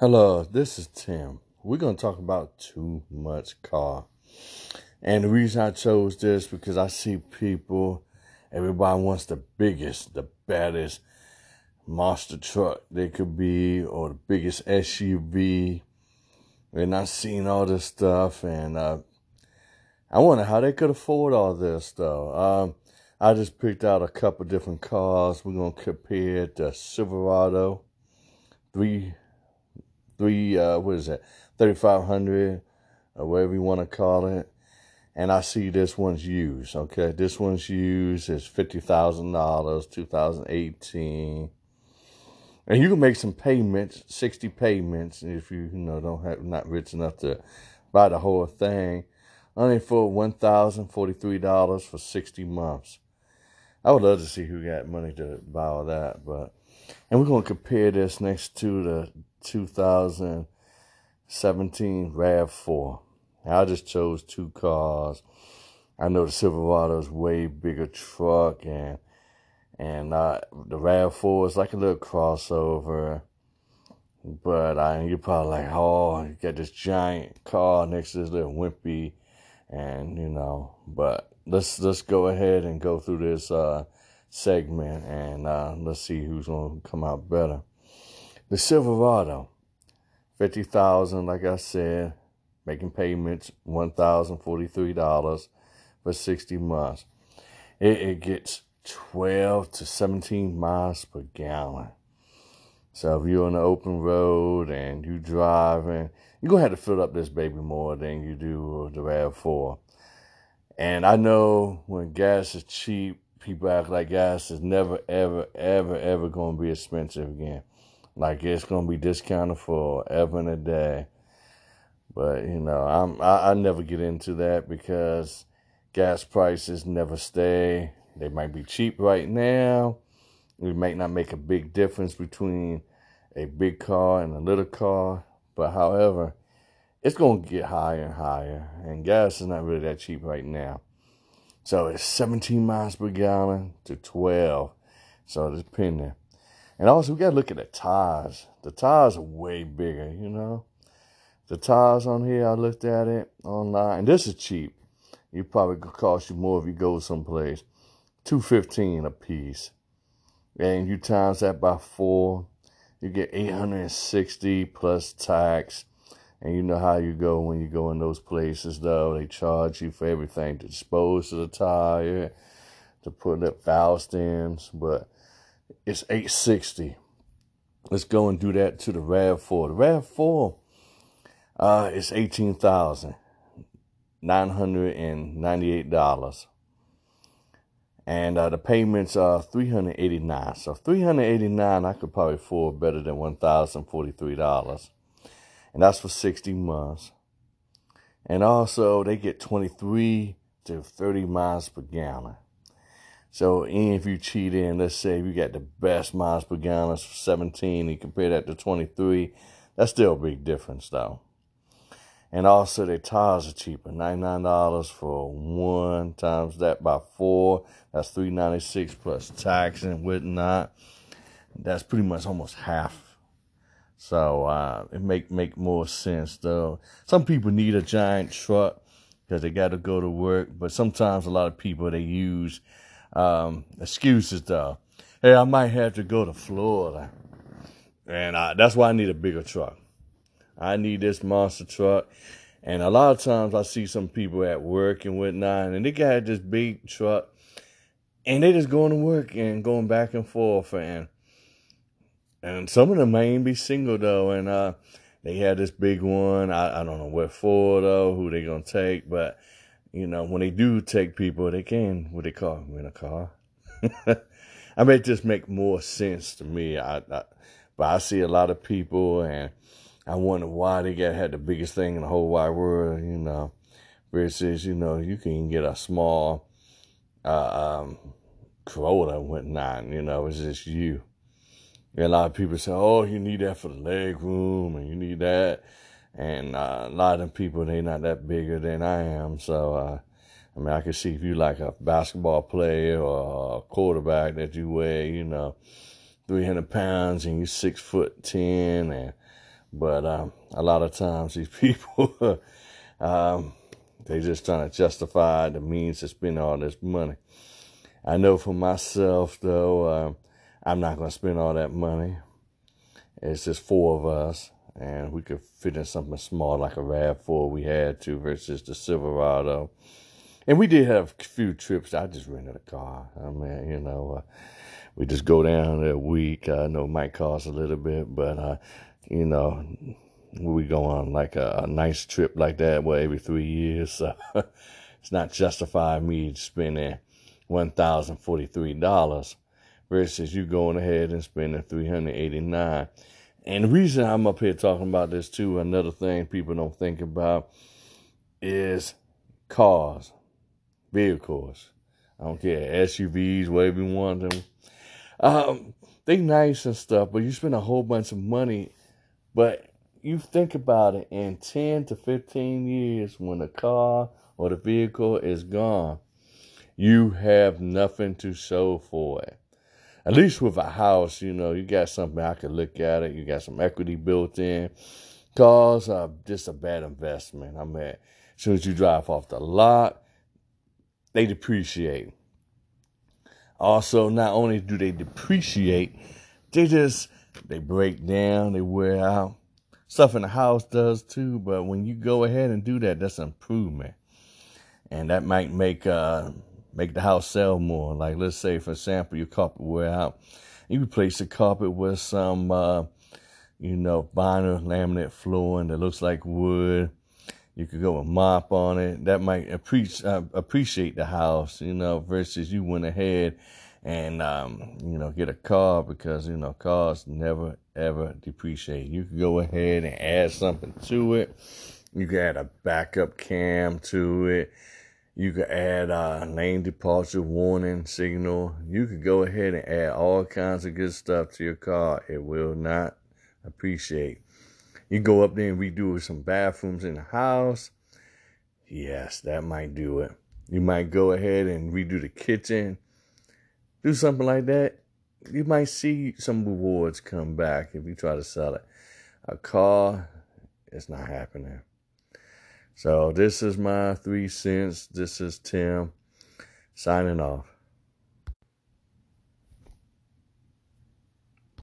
Hello, this is Tim. We're going to talk about too much car. And the reason I chose this because I see people, everybody wants the biggest, the baddest monster truck they could be or the biggest SUV. And I've seen all this stuff and I wonder how they could afford all this though. I just picked out a couple different cars. We're going to compare the Silverado 3500, or whatever you want to call it. And I see this one's used, okay? This one's used is $50,000, 2018. And you can make some payments, 60 payments, if you don't have, not rich enough to buy the whole thing. Only for $1,043 for 60 months. I would love to see who got money to buy all that, but... And we're going to compare this next to the 2017 RAV4. I just chose two cars. I know the Silverado is way bigger truck, and the RAV4 is like a little crossover. But you're probably like, oh, you got this giant car next to this little wimpy, But let's go ahead and go through this segment and let's see who's gonna come out better. The Silverado, $50,000, like I said, making payments $1,043 for 60 months. It gets 12 to 17 miles per gallon. So if you're on the open road and you driving, you're gonna have to fill up this baby more than you do the RAV4. And I know when gas is cheap, people act like gas is never, ever, ever, ever going to be expensive again. Like it's going to be discounted forever and a day. But, I never get into that because gas prices never stay. They might be cheap right now. It might not make a big difference between a big car and a little car. But, however, it's going to get higher and higher. And gas is not really that cheap right now. So it's 17 miles per gallon to 12. So it's depending. And also, we got to look at the tires. The tires are way bigger, The tires on here, I looked at it online. And this is cheap. It probably could cost you more if you go someplace. $215 a piece. And you times that by 4. You get $860 plus tax. And you know how you go when you go in those places, though. They charge you for everything, to dispose of the tire, to put up valve stems. But it's $860. Let's go and do that to the RAV4. The RAV4 is $18,998. And the payments are $389. So $389 I could probably afford better than $1,043. And that's for 60 months. And also, they get 23 to 30 miles per gallon. So, and if you cheat in, let's say you got the best miles per gallon for 17, and you compare that to 23, that's still a big difference, though. And also, their tires are cheaper, $99 for one, times that by 4. That's $396 plus tax and whatnot. That's pretty much almost half. So it make more sense, though. Some people need a giant truck because they got to go to work. But sometimes a lot of people, they use excuses, though. Hey, I might have to go to Florida. And that's why I need a bigger truck. I need this monster truck. And a lot of times I see some people at work and whatnot, and they got this big truck. And they just going to work and going back and forth And some of them may even be single, though. And they had this big one. I don't know what for, though, who they going to take. But, when they do take people, they can, what they call, rent a car. I mean, it just make more sense to me. But I see a lot of people, and I wonder why they had the biggest thing in the whole wide world, Versus, you can get a small Corolla and whatnot. It's just you. A lot of people say, oh, you need that for the leg room, and you need that. And a lot of them people, they not that bigger than I am. So, I can see if you like a basketball player or a quarterback that you weigh, 300 pounds and you 6'10", and But a lot of times these people, they just trying to justify the means to spend all this money. I know for myself, though, I'm not going to spend all that money. It's just four of us, and we could fit in something small like a RAV4 we had to versus the Silverado. And we did have a few trips. I just rented a car. I mean, you know, we just go down that week. I know it might cost a little bit, but, you know, we go on like a nice trip like that well, every 3 years. So it's not justifying me spending $1,043 versus you going ahead and spending $389. And the reason I'm up here talking about this, too, another thing people don't think about is cars, vehicles. I don't care, SUVs, whatever you want them. They nice and stuff, but you spend a whole bunch of money. But you think about it, in 10 to 15 years, when the car or the vehicle is gone, you have nothing to show for it. At least with a house, you know, you got something I could look at it. You got some equity built in. Cars are just a bad investment. I mean, as soon as you drive off the lot, they depreciate. Also, not only do they depreciate, they break down, they wear out. Stuff in the house does too, but when you go ahead and do that, that's an improvement. And that might make the house sell more. Like, let's say, for example, your carpet wear out. You replace the carpet with some, vinyl laminate flooring that looks like wood. You could go with mop on it. That might appreciate the house, versus you went ahead and, get a car because, cars never, ever depreciate. You could go ahead and add something to it. You could add a backup cam to it. You could add a lane departure warning signal. You could go ahead and add all kinds of good stuff to your car. It will not appreciate. You go up there and redo some bathrooms in the house. Yes, that might do it. You might go ahead and redo the kitchen. Do something like that. You might see some rewards come back if you try to sell it. A car, it's not happening. So this is my 3 cents. This is Tim signing off.